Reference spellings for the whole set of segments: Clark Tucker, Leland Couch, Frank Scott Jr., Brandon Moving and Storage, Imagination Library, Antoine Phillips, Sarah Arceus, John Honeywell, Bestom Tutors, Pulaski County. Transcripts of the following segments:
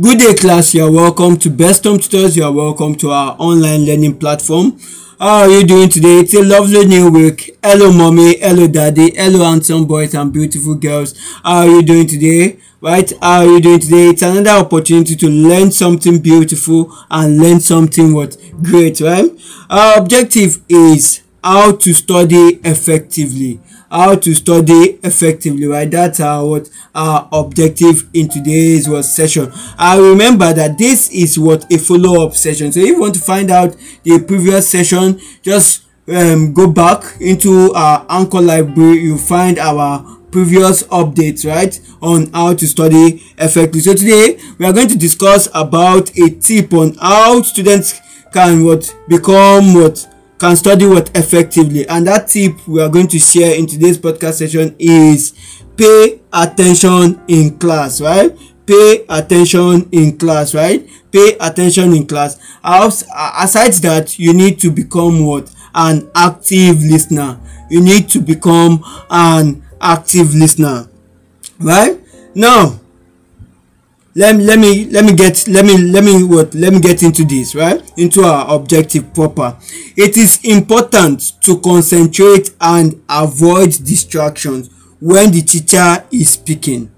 Good day class, you are welcome to Bestom Tutors, you are welcome to our online learning platform. How are you doing today? It's a lovely new week. Hello mommy, hello daddy, hello handsome boys and beautiful girls. How are you doing today? Right, how are you doing today? It's another opportunity to learn something beautiful and learn something what great, right? Our objective is how to study effectively. How to study effectively, right? That's our objective in today's session. I remember that this is what a follow-up session. So if you want to find out the previous session, just go back into our Anchor library. You find our previous updates, right, on how to study effectively. So today we are going to discuss about a tip on how students can can study effectively, and that tip we are going to share in today's podcast session is pay attention in class, right? Pay attention in class, right? Pay attention in class. Aside that, you need to become an active listener. You need to become an active listener, right? Now let me get into this, right, into our objective proper. It is important to concentrate and avoid distractions when the teacher is speaking.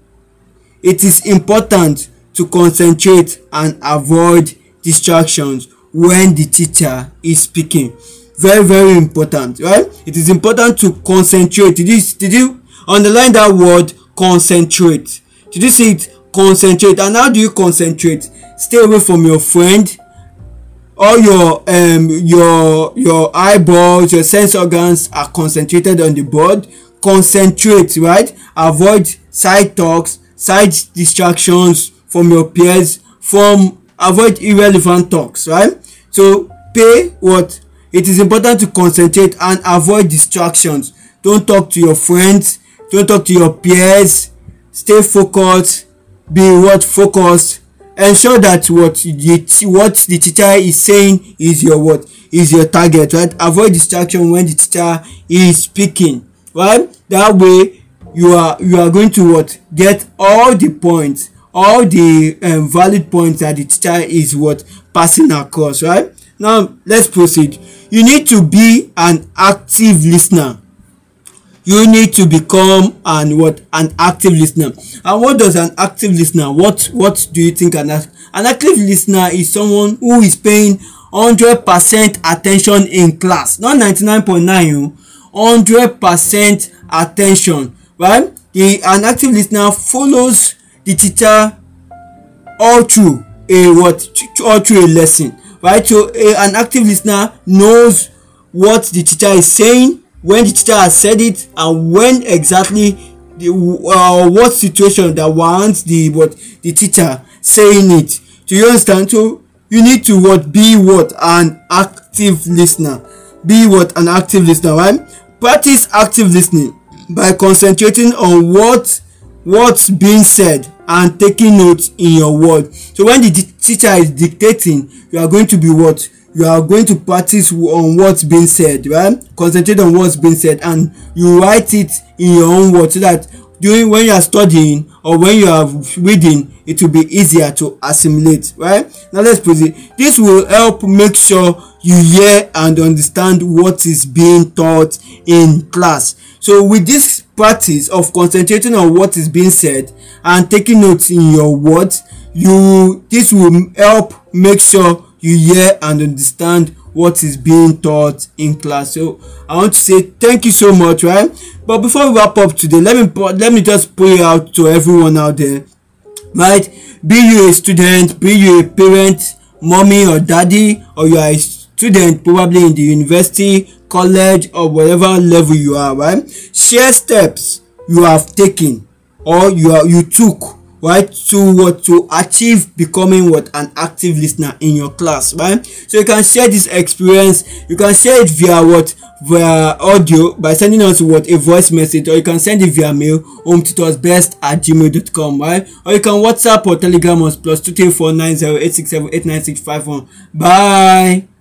It is important to concentrate and avoid distractions when the teacher is speaking. Very, very important, right? It is important to concentrate. Did you underline that word concentrate? Did you see it? Concentrate. And how do you concentrate? Stay away from your friend or your eyeballs. Your sense organs are concentrated on the board. Concentrate, right? Avoid side talks, side distractions from your peers, avoid irrelevant talks, right? So it is important to concentrate and avoid distractions. Don't talk to your friends, don't talk to your peers. Stay focused. Be focused. Ensure that what the teacher is saying is your target, right? Avoid distraction when the teacher is speaking, right? That way you are going to get all the points, all the valid points that the teacher is passing across, right? Now let's proceed. You need to be an active listener. You need to become an active listener. And what does an active listener? What do you think? An active listener is someone who is paying 100% attention in class, not 99.9. 100% attention, right? An active listener follows the teacher all through a lesson, right? So an active listener knows what the teacher is saying, when the teacher has said it, and when exactly what situation that warrants the teacher saying it. Do you understand? So you need to be an active listener. Be an active listener, right? Practice active listening by concentrating on what's being said and taking notes in your word. So when the teacher is dictating, you are going to you are going to practice on what's being said, right? Concentrate on what's being said, and you write it in your own words so that when you are studying or when you are reading, it will be easier to assimilate, right? Now let's proceed. This will help make sure you hear and understand what is being taught in class. So with this practice of concentrating on what is being said and taking notes in your words, this will help make sure you hear and understand what is being taught in class. So I want to say thank you so much, right? But before we wrap up today, let me just pray out to everyone out there, right? Be you a student, be you a parent, mommy or daddy, or you are a student probably in the university, college, or whatever level you are, right? Share steps you have taken or you took, right, to to achieve becoming an active listener in your class, right? So you can share this experience. You can share it via via audio by sending us a voice message, or you can send it via mail, hometutorsbest@gmail.com, right? Or you can WhatsApp or Telegram us +2349086789651. Bye.